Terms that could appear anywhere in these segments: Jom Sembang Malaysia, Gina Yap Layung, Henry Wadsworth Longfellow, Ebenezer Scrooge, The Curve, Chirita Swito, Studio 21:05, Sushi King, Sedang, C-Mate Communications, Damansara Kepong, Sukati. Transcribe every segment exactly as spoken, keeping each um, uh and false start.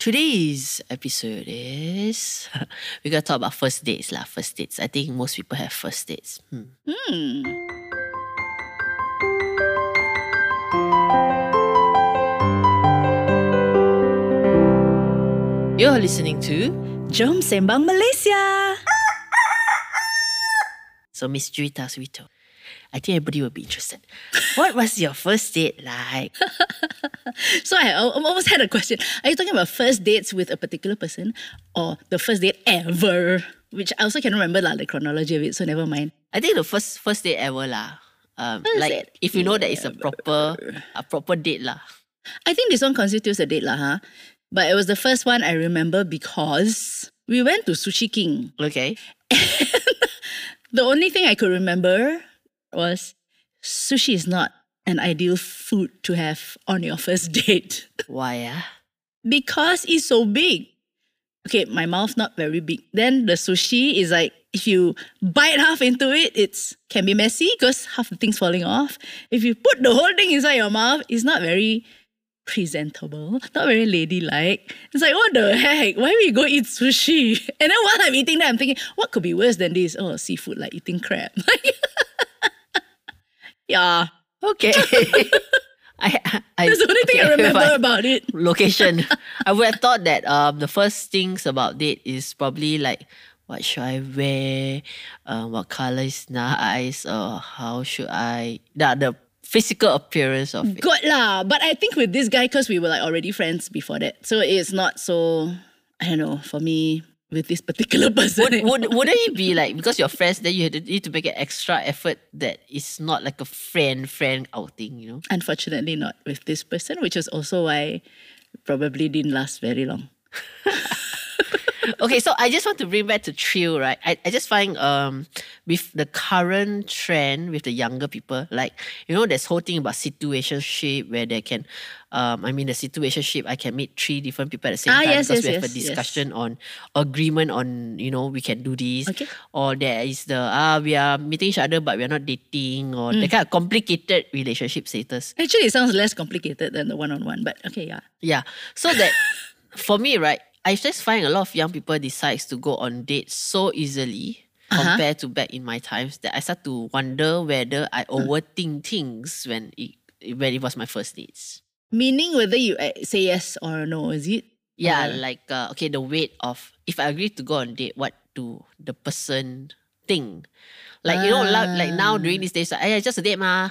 Today's episode is we're going to talk about first dates lah. First dates. I think most people have first dates. Hmm. hmm. You're listening to Jom Sembang Malaysia. So Miss Chirita Swito, I think everybody will be interested. What was your first date like? So I almost had a question. Are you talking about first dates with a particular person or the first date ever? Which I also cannot remember lah, the chronology of it, so never mind. I think the first first date ever lah. Um, like date if you know that it's a proper a proper date lah. I think this one constitutes a date lah, huh? But it was the first one I remember because we went to Sushi King. Okay. The only thing I could remember was sushi is not an ideal food to have on your first date. Why? Yeah? Because it's so big. Okay, my mouth's not very big. Then the sushi is like, if you bite half into it, it can be messy because half the thing's falling off. If you put the whole thing inside your mouth, it's not very presentable, not very ladylike. It's like, what the heck? Why we go eat sushi? And then while I'm eating that, I'm thinking, what could be worse than this? Oh, seafood, like eating crab. Yeah. Okay. I, I, That's the only okay, thing I remember about it. Location. I would have thought that um the first things about date is probably like, what should I wear? Uh, what colour is nice? Or how should I... The, the physical appearance of it. Good lah. But I think with this guy, because we were like already friends before that. So it's not so... I don't know. For me... with this particular person. Would, would, wouldn't it be like, because you're friends, then you need to make an extra effort that it's not like a friend-friend outing, you know? Unfortunately not with this person, which is also why it probably didn't last very long. Okay, so I just want to bring back to thrill, right? I, I just find um with the current trend with the younger people, like, you know, there's whole thing about situationship where they can, um, I mean, the situationship, I can meet three different people at the same ah, time yes, because yes, we have yes, a discussion yes. on agreement on, you know, we can do this. Okay. Or there is the, ah, we are meeting each other but we are not dating or mm. that kind of complicated relationship status. Actually, it sounds less complicated than the one-on-one, but okay, yeah. Yeah, so that, for me, right, I just find a lot of young people decides to go on dates so easily uh-huh. compared to back in my times that I start to wonder whether I overthink things when it when it was my first dates. Meaning whether you say yes or no, is it? Yeah, or... like, uh, okay, the weight of, if I agree to go on date, what do the person think? Like, uh... you know, like, like now during these days, like, it's just a date ma.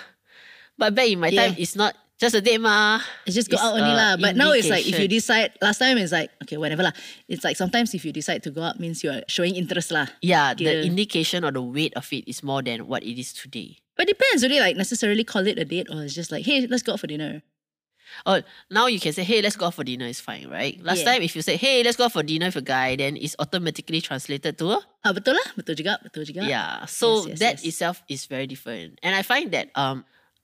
But back in my yeah. time, it's not. Just a date ma. It's just go it's out only lah. But indication. Now it's like if you decide, last time it's like, okay, whatever lah. It's like sometimes if you decide to go out means you're showing interest lah. Yeah, the, the indication or the weight of it is more than what it is today. But it depends, do they like necessarily call it a date or it's just like, hey, let's go out for dinner? Oh, now you can say, hey, let's go out for dinner, it's fine, right? Last yeah. time if you say, hey, let's go out for dinner with a guy, then it's automatically translated to a... Ah, betul lah, betul juga, betul juga. Yeah, so yes, yes, that yes. itself is very different. And I find that um,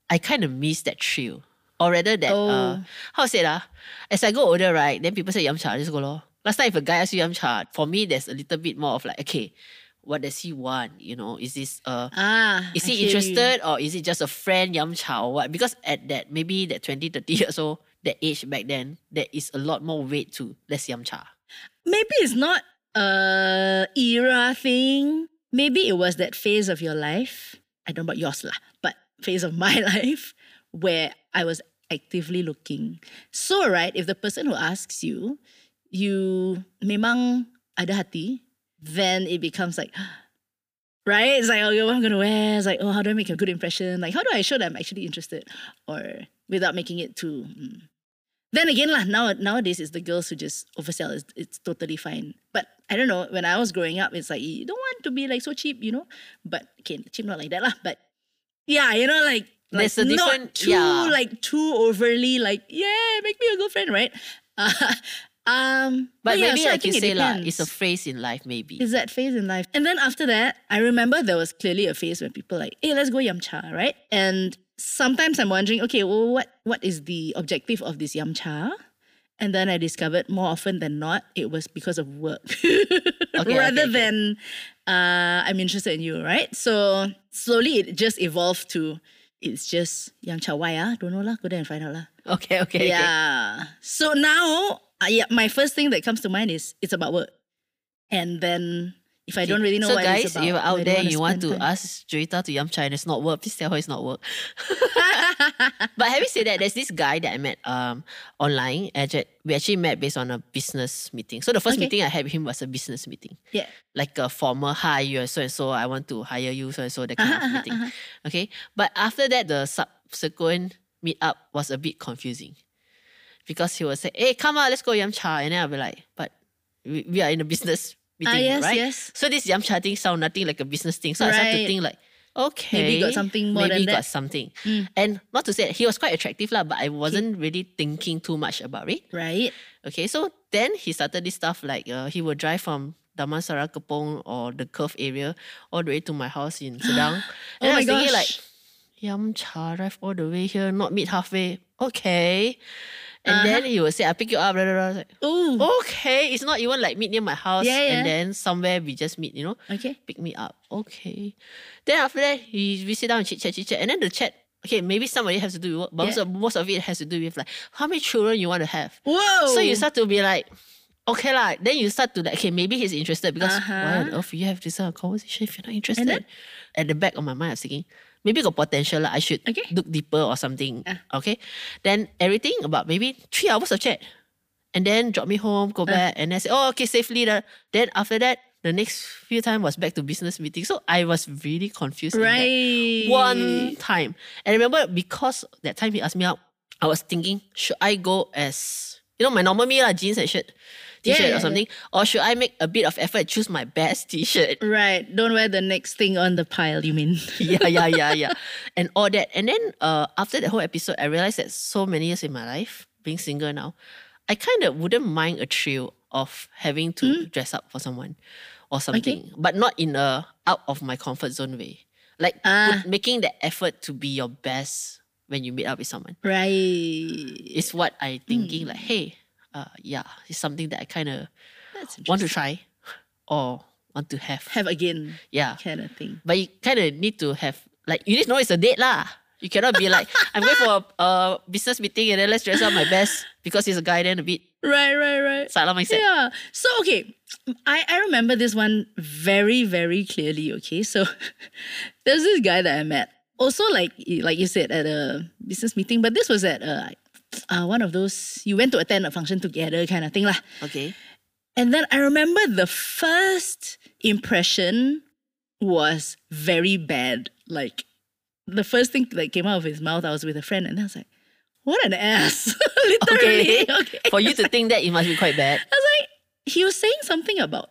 I kind of miss that thrill. Or rather that, oh. uh, how to say that, as I go older, right, then people say, yum cha, just go lor. Last time if a guy asks you yum cha, for me, there's a little bit more of like, okay, what does he want? You know, is this, uh, ah, is he interested you. Or is it just a friend yum cha or what? Because at that, maybe that twenty, thirty years old, that age back then, there is a lot more weight to less yum cha. Maybe it's not a era thing. Maybe it was that phase of your life. I don't know about yours lah, but phase of my life where I was actively looking. So, right, if the person who asks you, you memang ada hati, then it becomes like, right? It's like, oh, what am I going to wear? It's like, oh, how do I make a good impression? Like, how do I show that I'm actually interested? Or without making it too... Mm. Then again, lah, now, nowadays, it's the girls who just oversell. It's, it's totally fine. But I don't know, when I was growing up, it's like, you don't want to be like so cheap, you know? But, okay, cheap not like that, lah. But, yeah, you know, like, Like There's a different, not too yeah. like too overly like yeah make me a girlfriend right, uh, um. But, but yeah, maybe so I can say lah, it's a phase in life maybe. It's that phase in life, and then after that, I remember there was clearly a phase when people like hey let's go yum cha right, and sometimes I'm wondering okay well what what is the objective of this yum cha, and then I discovered more often than not it was because of work okay, rather okay, than okay. Uh, I'm interested in you right, so slowly it just evolved to. It's just yang chawai ah, don't know lah. Go there and find out lah. Okay, okay. Yeah. Okay. So now I, my first thing that comes to mind is it's about work. And then if I don't really know so what guys, it's about. So guys, you're out there, you want to time. ask Chirita to yum China, it's not work. Please tell her it's not work. But having said that, there's this guy that I met um, online. We actually met based on a business meeting. So the first okay. meeting I had with him was a business meeting. Yeah. Like a formal, hi, you're so-and-so, I want to hire you, so-and-so, that kind uh-huh, of meeting. Uh-huh. Okay. But after that, the subsequent meet-up was a bit confusing. Because he would say, hey, come on, let's go yum cha. And then I'll be like, but we, we are in a business meeting, ah, yes, right? Yes. So this yum cha thing sounds nothing like a business thing. So right. I started to think like, okay. Maybe got something more maybe than got that. something. Mm. And not to say, he was quite attractive, lah, but I wasn't okay. really thinking too much about it. Right. Okay, so then he started this stuff like, uh, he would drive from Damansara Kepong or the Curve area all the way to my house in Sedang. and oh I was my thinking gosh. like, yum cha, drive all the way here, not meet halfway. Okay. And uh-huh. then he would say, I pick you up, blah, blah, blah. I was like, ooh. Okay, it's not even like meet near my house. Yeah, yeah. And then somewhere we just meet, you know. Okay. Pick me up. Okay. Then after that, he, we sit down and chit-chat, chit-chat. And then the chat, okay, maybe somebody has to do with work, but yeah. most of it has to do with like, how many children you want to have. Whoa. So you start to be like, okay lah. Then you start to like, okay, maybe he's interested because uh-huh. why on earth you have this kind of conversation if you're not interested? Then, at the back of my mind, I was thinking, maybe got potential lah. I should okay. look deeper or something. Uh. Okay. Then everything about maybe three hours of chat. And then drop me home, go uh. back. And then say, oh, okay, safely. Lah. Then after that, the next few time was back to business meeting. So I was really confused. Right. One time. And I remember because that time he asked me out, I was thinking, should I go as, you know, my normal me lah, jeans and shirt. T-shirt yeah, yeah, or something, yeah. or should I make a bit of effort, choose my best T-shirt? Right, don't wear the next thing on the pile, you mean? yeah, yeah, yeah, yeah, and all that. And then uh, after that whole episode, I realized that so many years in my life, being single now, I kind of wouldn't mind a thrill of having to mm. dress up for someone or something, okay. but not in a out of my comfort zone way. Like ah. making the effort to be your best when you meet up with someone. Right. It's what I thinking mm. like, hey, Uh, yeah, it's something that I kind of want to try or want to have. Have again. Yeah. Kind of thing. But you kind of need to have, like, you need to know it's a date lah. You cannot be like, I'm going for a uh, business meeting and then let's dress up my best because he's a guy then a bit. Right, right, right. Salah mindset. Yeah. So, okay, I, I remember this one very, very clearly, okay? So, there's this guy that I met. Also, like, like you said, at a business meeting, but this was at a... Uh, one of those, you went to attend a function together kind of thing lah. Okay. And then I remember the first impression was very bad. Like, the first thing that came out of his mouth, I was with a friend and I was like, what an ass. Literally. Okay. okay. For you to like, think that, it must be quite bad. I was like, he was saying something about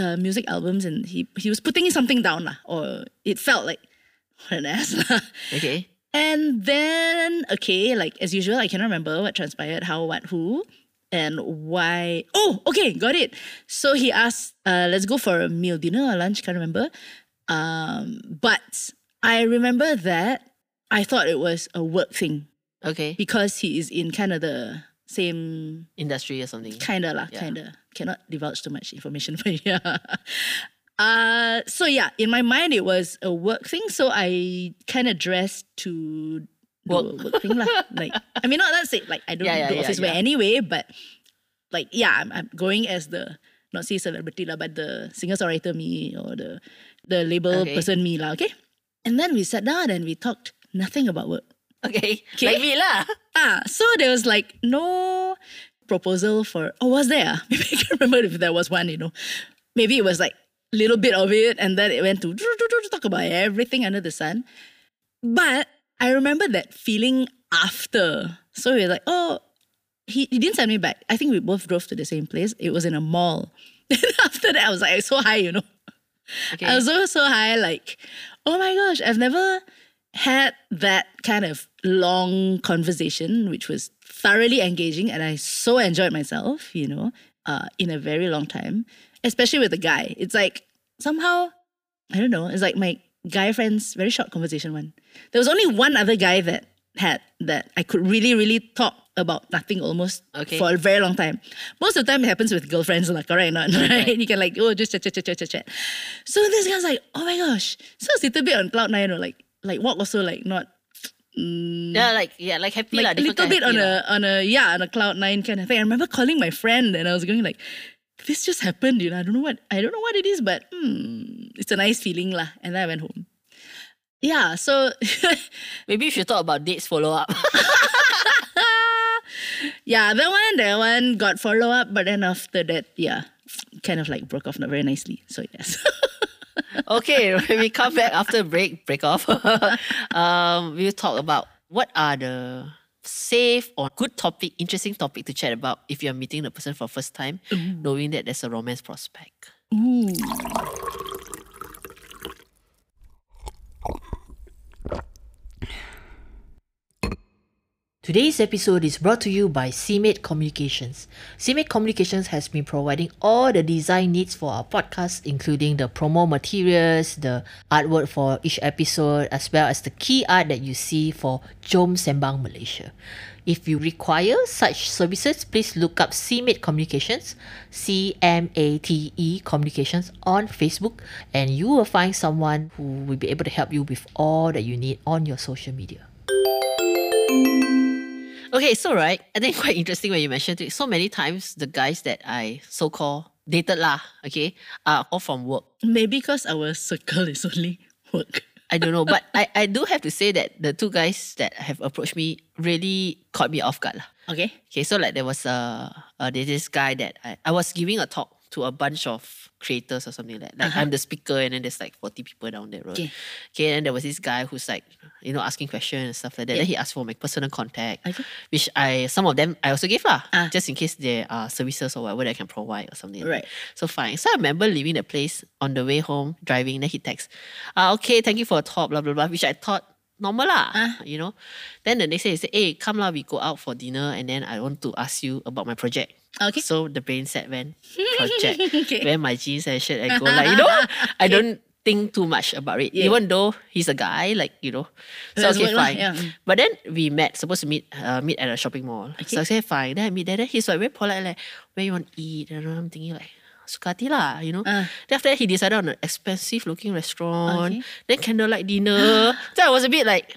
uh, music albums and he, he was putting something down lah. Or it felt like, what an ass lah. Okay. And then, okay, like as usual, I cannot remember what transpired, how, what, who, and why. Oh, okay, got it. So he asked, uh, let's go for a meal, dinner or lunch, can't remember. Um, but I remember that I thought it was a work thing. Okay. Because he is in kind of the same... industry or something. Kind of lah, yeah. kind of. Cannot divulge too much information for you. Uh, so yeah, in my mind it was a work thing, so I kind of dressed to do work. a work thing lah. Like, I mean, not that's it. Like, I don't yeah, yeah, do yeah, office yeah. wear anyway, but like, yeah, I'm, I'm going as the not say celebrity lah, but the singer-songwriter me or the the label okay. person me lah. Okay, and then we sat down and we talked nothing about work. Okay, okay? Like me lah. Ah, so there was like no proposal for. Oh, was there? Maybe I can't remember if there was one. You know, maybe it was like. Little bit of it, and then it went to talk about everything under the sun. But I remember that feeling after. So we were like, oh, he, he didn't send me back. I think we both drove to the same place. It was in a mall. And after that, I was like, so high, you know. Okay. I was so, so high, like, oh my gosh, I've never had that kind of long conversation, which was thoroughly engaging, and I so enjoyed myself, you know, uh, in a very long time. Especially with a guy. It's like, somehow, I don't know, it's like my guy friend's very short conversation one. There was only one other guy that had, that I could really, really talk about nothing almost okay. for a very long time. Most of the time it happens with girlfriends, like, all right, not, right? right? You can like, oh, just chat, chat, chat, chat, chat, chat. So this guy's like, oh my gosh. So it's a little bit on cloud nine, or like, like walk also like not, Mm. Yeah, like yeah, like happy like lah. A little bit on a on a yeah on a cloud nine kind of thing. I remember calling my friend and I was going like, "This just happened, you know. I don't know what I don't know what it is, but hmm, it's a nice feeling lah." And then I went home. Yeah, so maybe you should talk about dates follow up. Yeah, that one that one got follow up, but then after that, yeah, kind of like broke off not very nicely. So yes. Okay, when we come back after break, break off, um, we'll talk about what are the safe or good topic, interesting topic to chat about if you're meeting the person for the first time, ooh, knowing that there's a romance prospect. Ooh. Today's episode is brought to you by C-Mate Communications. C-Mate Communications has been providing all the design needs for our podcast, including the promo materials, the artwork for each episode, as well as the key art that you see for Jom Sembang Malaysia. If you require such services, please look up C-Mate Communications, C M A T E Communications on Facebook, and you will find someone who will be able to help you with all that you need on your social media. Okay, so right, I think quite interesting when you mentioned it. So many times the guys that I so-called dated lah, okay, are all from work. Maybe because our circle is only work. I don't know, but I, I do have to say that the two guys that have approached me really caught me off guard lah. Okay. Okay, so like there was a, a there's this guy that I, I was giving a talk to a bunch of creators or something like that. Like uh-huh. I'm the speaker and then there's like forty people down that road. Okay. Okay, and there was this guy who's like, you know, asking questions and stuff like that. Yeah. Then he asked for my personal contact, okay, which I, some of them I also gave lah, uh. just in case there are services or whatever that I can provide or something. Right. Like that. So fine. So I remember leaving the place on the way home, driving, then he texts, uh, okay, thank you for a talk, blah, blah, blah, which I thought normal lah, uh. you know. Then the next day he said, hey, come lah, we go out for dinner and then I want to ask you about my project. Okay. So the brain set went project. Okay. Wear my jeans and shirt and go like, you know, okay, I don't think too much about it. Yeah. Even though he's a guy, like, you know. So that's okay, fine. Like, yeah. But then we met, supposed to meet uh, meet at a shopping mall. Okay. So I said, fine. Then I meet there. Then he's like very polite, like, where you want to eat? And I'm thinking like, Sukati lah, you know. Uh. Then after that, he decided on an expensive looking restaurant. Okay. Then candlelight dinner. So I was a bit like,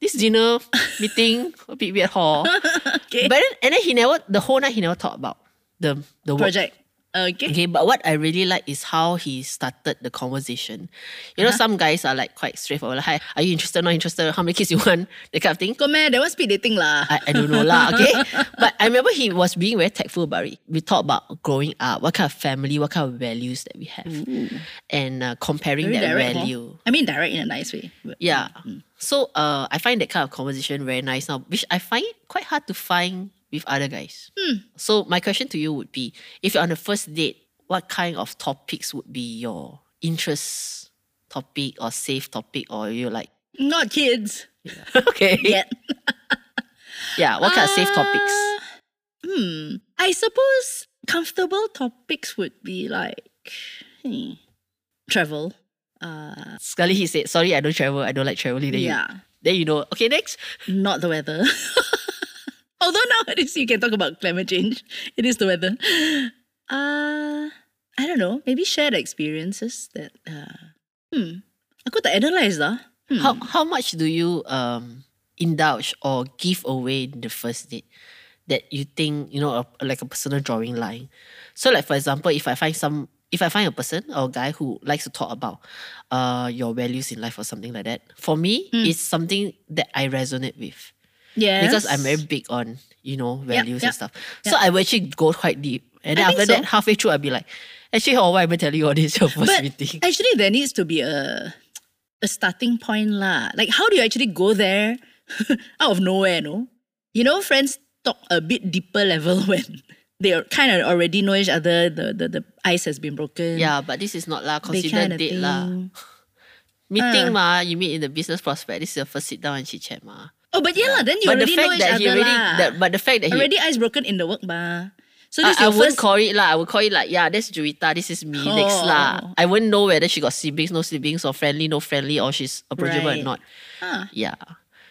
this dinner meeting a bit weird hall. Okay. But then, and then he never, the whole night he never talked about the, the work. Project. Okay. Okay, but what I really like is how he started the conversation. You uh-huh. know, some guys are like quite straightforward. Like, hi, are you interested, not interested? How many kids you want? That kind of thing. Come man, that was speed dating lah. I, I don't know lah, okay? But I remember he was being very tactful about it. We talked about growing up, what kind of family, what kind of values that we have. Ooh. And uh, comparing very that direct, value. Huh? I mean, direct in a nice way. But, yeah. Mm. So uh, I find that kind of conversation very nice now, which I find quite hard to find with other guys. Hmm. So my question to you would be, if you're on a first date, what kind of topics would be your interest topic or safe topic, or you're like... Not kids. Yeah. Okay. Yeah. Yeah, what kind uh, of safe topics? Hmm. I suppose comfortable topics would be like... Hmm, travel. Uh, Sekali he said, sorry, I don't travel. I don't like traveling. Then yeah. You, then you know, okay, next. Not the weather. Although nowadays you can talk about climate change. It is the weather. Uh, I don't know. Maybe shared experiences that... Uh, hmm. Aku tak analyse lah. Hmm. How, how much do you um, indulge or give away the first date that you think, you know, a, like a personal drawing line? So like for example, if I find some... If I find a person or a guy who likes to talk about uh, your values in life or something like that, for me, mm. it's something that I resonate with. Yes. Because I'm very big on, you know, values yep, yep, and stuff. Yep. So I would actually go quite deep. And then I after so. that, halfway through, I'd be like, actually, how am I going to tell you all this your first but meeting? Actually, there needs to be a, a starting point lah. Like, how do you actually go there out of nowhere, no? You know, friends talk a bit deeper level when... They are kind of already know each other. The, the, the ice has been broken. Yeah, but this is not lah considered date lah. Meeting uh. ma, you meet in the business prospect. This is your first sit down and chit chat ma. Oh, but yeah lah. Then you but already the know each that other lah. Really, but the fact that he already ice broken in the work ma. So this I, your I first... wouldn't call it lah. I would call it like yeah, that's Juwita. This is me oh. next lah. I wouldn't know whether she got siblings, no siblings, or friendly, no friendly, or she's approachable right. or not. Huh. Yeah.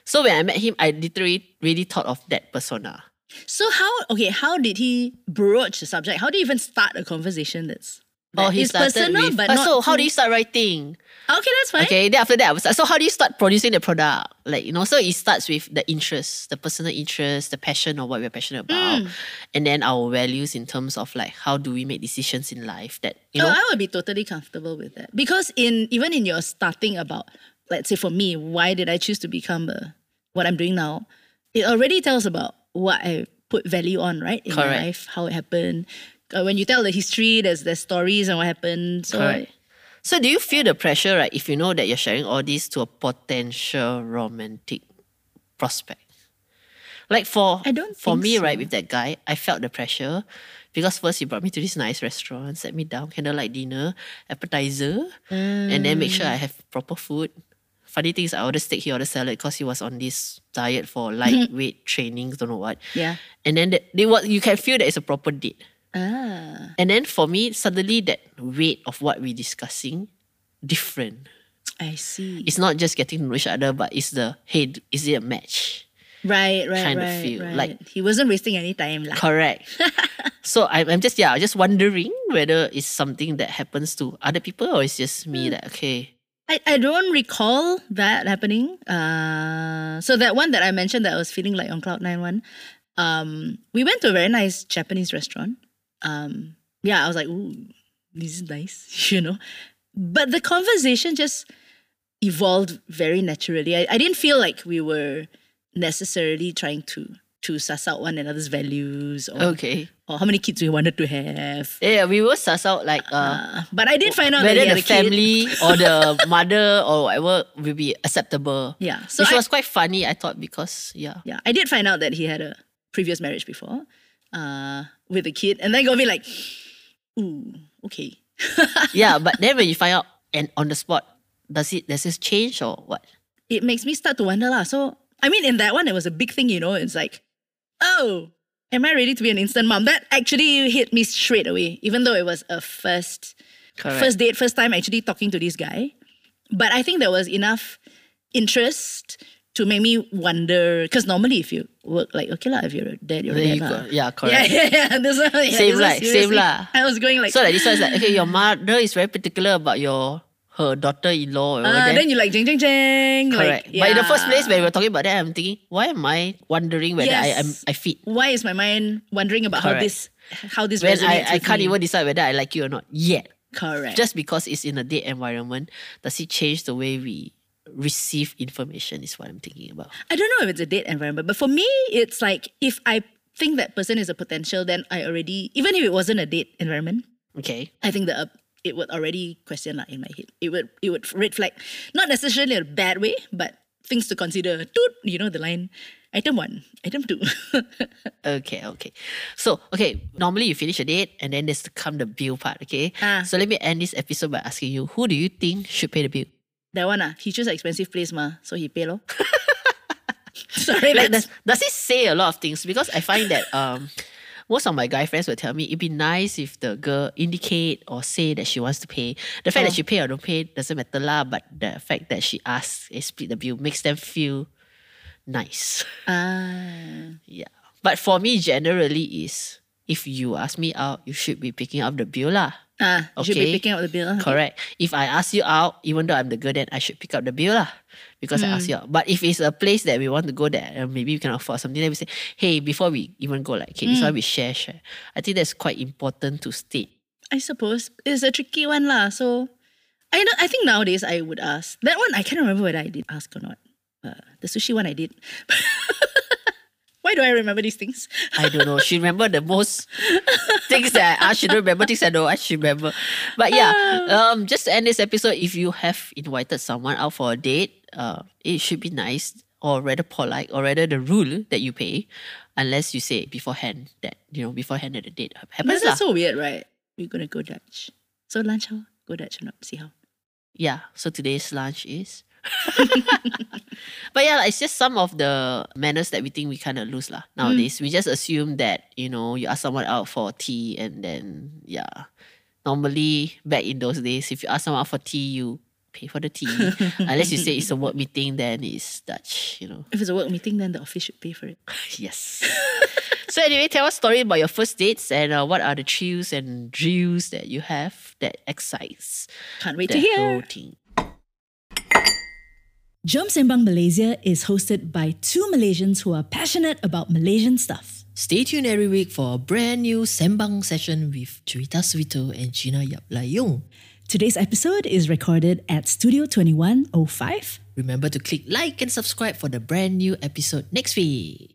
So when I met him, I literally really thought of that persona. So how, okay, how did he broach the subject? How do you even start a conversation that's Oh, he it's started personal, with, but uh, not so how do you start writing? Okay, that's fine. Okay, then after that, I was, so how do you start producing the product? Like, you know, so it starts with the interest, the personal interest, the passion of what we're passionate about. Mm. And then our values in terms of like, how do we make decisions in life that, you know. Oh, I would be totally comfortable with that. Because in even in your starting about, let's say for me, why did I choose to become a, what I'm doing now? It already tells about what I put value on, right? In Correct. My life, how it happened. Uh, when you tell the history, there's, there's stories and what happened. So Correct. So do you feel the pressure, right, if you know that you're sharing all this to a potential romantic prospect? Like for, I don't for me, so. Right, with that guy, I felt the pressure because first he brought me to this nice restaurant, sat me down, candlelight dinner, appetizer, mm. and then make sure I have proper food. Funny thing is I ordered steak, he ordered salad because he was on this diet for lightweight training, don't know what. Yeah. And then the, they was, you can feel that it's a proper date. Ah. And then for me, suddenly that weight of what we're discussing, different. I see. It's not just getting to know each other, but it's the, hey, is it a match? Right, right, kind right. Kind of feel. Right. Like, he wasn't wasting any time. Like. Correct. So I'm, I'm just, yeah, I'm just wondering whether it's something that happens to other people or it's just me hmm. that, okay. I, I don't recall that happening. Uh, so that one that I mentioned that I was feeling like on Cloud Nine one, um, we went to a very nice Japanese restaurant. Um, yeah, I was like, ooh, this is nice, you know. But the conversation just evolved very naturally. I, I didn't feel like we were necessarily trying to to suss out one another's values or, okay. or how many kids we wanted to have. Yeah, we were suss out like... Uh, uh, but I did find out whether that the family or the mother or whatever will be acceptable. Yeah. So Which I, was quite funny, I thought, because, yeah. Yeah, I did find out that he had a previous marriage before. Uh, with a kid, and then got me like, ooh, okay. Yeah, but then when you find out and on the spot, does it does this change or what? It makes me start to wonder lah. So I mean, in that one, it was a big thing, you know. It's like, oh, am I ready to be an instant mom? That actually hit me straight away, even though it was a first, Correct. first date, first time actually talking to this guy. But I think there was enough interest to make me wonder, because normally if you work like, okay lah, if you're a dad, you're there a dad you la. Yeah, correct. Yeah, yeah, yeah. This one, yeah same like, same lah. I was going like... So like this one is like, okay, your mother is very particular about your, her daughter-in-law. Uh, then, then you like, jeng, jeng, jeng. Correct. Like, yeah. But in the first place, when we were talking about that, I'm thinking, why am I wondering whether yes. I am I fit? Why is my mind wondering about correct. how this, how this when resonates I, with I can't me? Even decide whether I like you or not yet. Correct. Just because it's in a date environment, does it change the way we... receive information is what I'm thinking about. I don't know if it's a date environment, but for me, it's like if I think that person is a potential, then I already, even if it wasn't a date environment, okay, I think that uh, it would already question that in my head. It would it would red flag, not necessarily in a bad way, but things to consider. Toot, you know the line. Item one, item two. okay, okay. So, okay, normally you finish a date and then there's to come the bill part. Okay, ah. So let me end this episode by asking you, who do you think should pay the bill? That one, ah, he chose an expensive place, ma, so he pay lor. Sorry, like, does, does it say a lot of things? Because I find that um, most of my guy friends will tell me it'd be nice if the girl indicate or say that she wants to pay. The fact oh. that she pay or don't pay doesn't matter lah, but the fact that she asks and split the bill makes them feel nice. Ah. Yeah. But for me, generally is if you ask me out, you should be picking up the bill lah. Ah, you okay. should be picking up the bill. Okay. Correct. If I ask you out, even though I'm the girl, then I should pick up the bill lah, because mm. I asked you out. But if it's a place that we want to go that uh, maybe we can afford something, then we say, hey, before we even go, like, okay, mm. this one we share, share. I think that's quite important to state. I suppose. It's a tricky one lah. So, I don't, I think nowadays I would ask. That one, I can't remember whether I did ask or not. Uh, the sushi one I did. Why do I remember these things? I don't know. She remember the most things that I asked. She don't remember things I know. I should remember. But yeah, um, just to end this episode, if you have invited someone out for a date, uh, it should be nice or rather polite or rather the rule that you pay unless you say beforehand that, you know, beforehand that the date happens. That's so weird, right? We're going to go Dutch. So lunch how? Go Dutch or not? See how? Yeah. So today's lunch is... But yeah, it's just some of the manners that we think we kind of lose lah nowadays. Mm. We just assume that, you know, you ask someone out for tea and then, yeah. Normally, back in those days, if you ask someone out for tea, you pay for the tea. Unless you say it's a work meeting, then it's Dutch, you know. If it's a work meeting, then the office should pay for it. Yes. So anyway, tell us a story about your first dates and uh, what are the chills and drills that you have that excites? Can't wait to hear. Jom Sembang Malaysia is hosted by two Malaysians who are passionate about Malaysian stuff. Stay tuned every week for a brand new Sembang session with Chirita Swito and Gina Yap Layung. Today's episode is recorded at Studio twenty-one oh five. Remember to click like and subscribe for the brand new episode next week.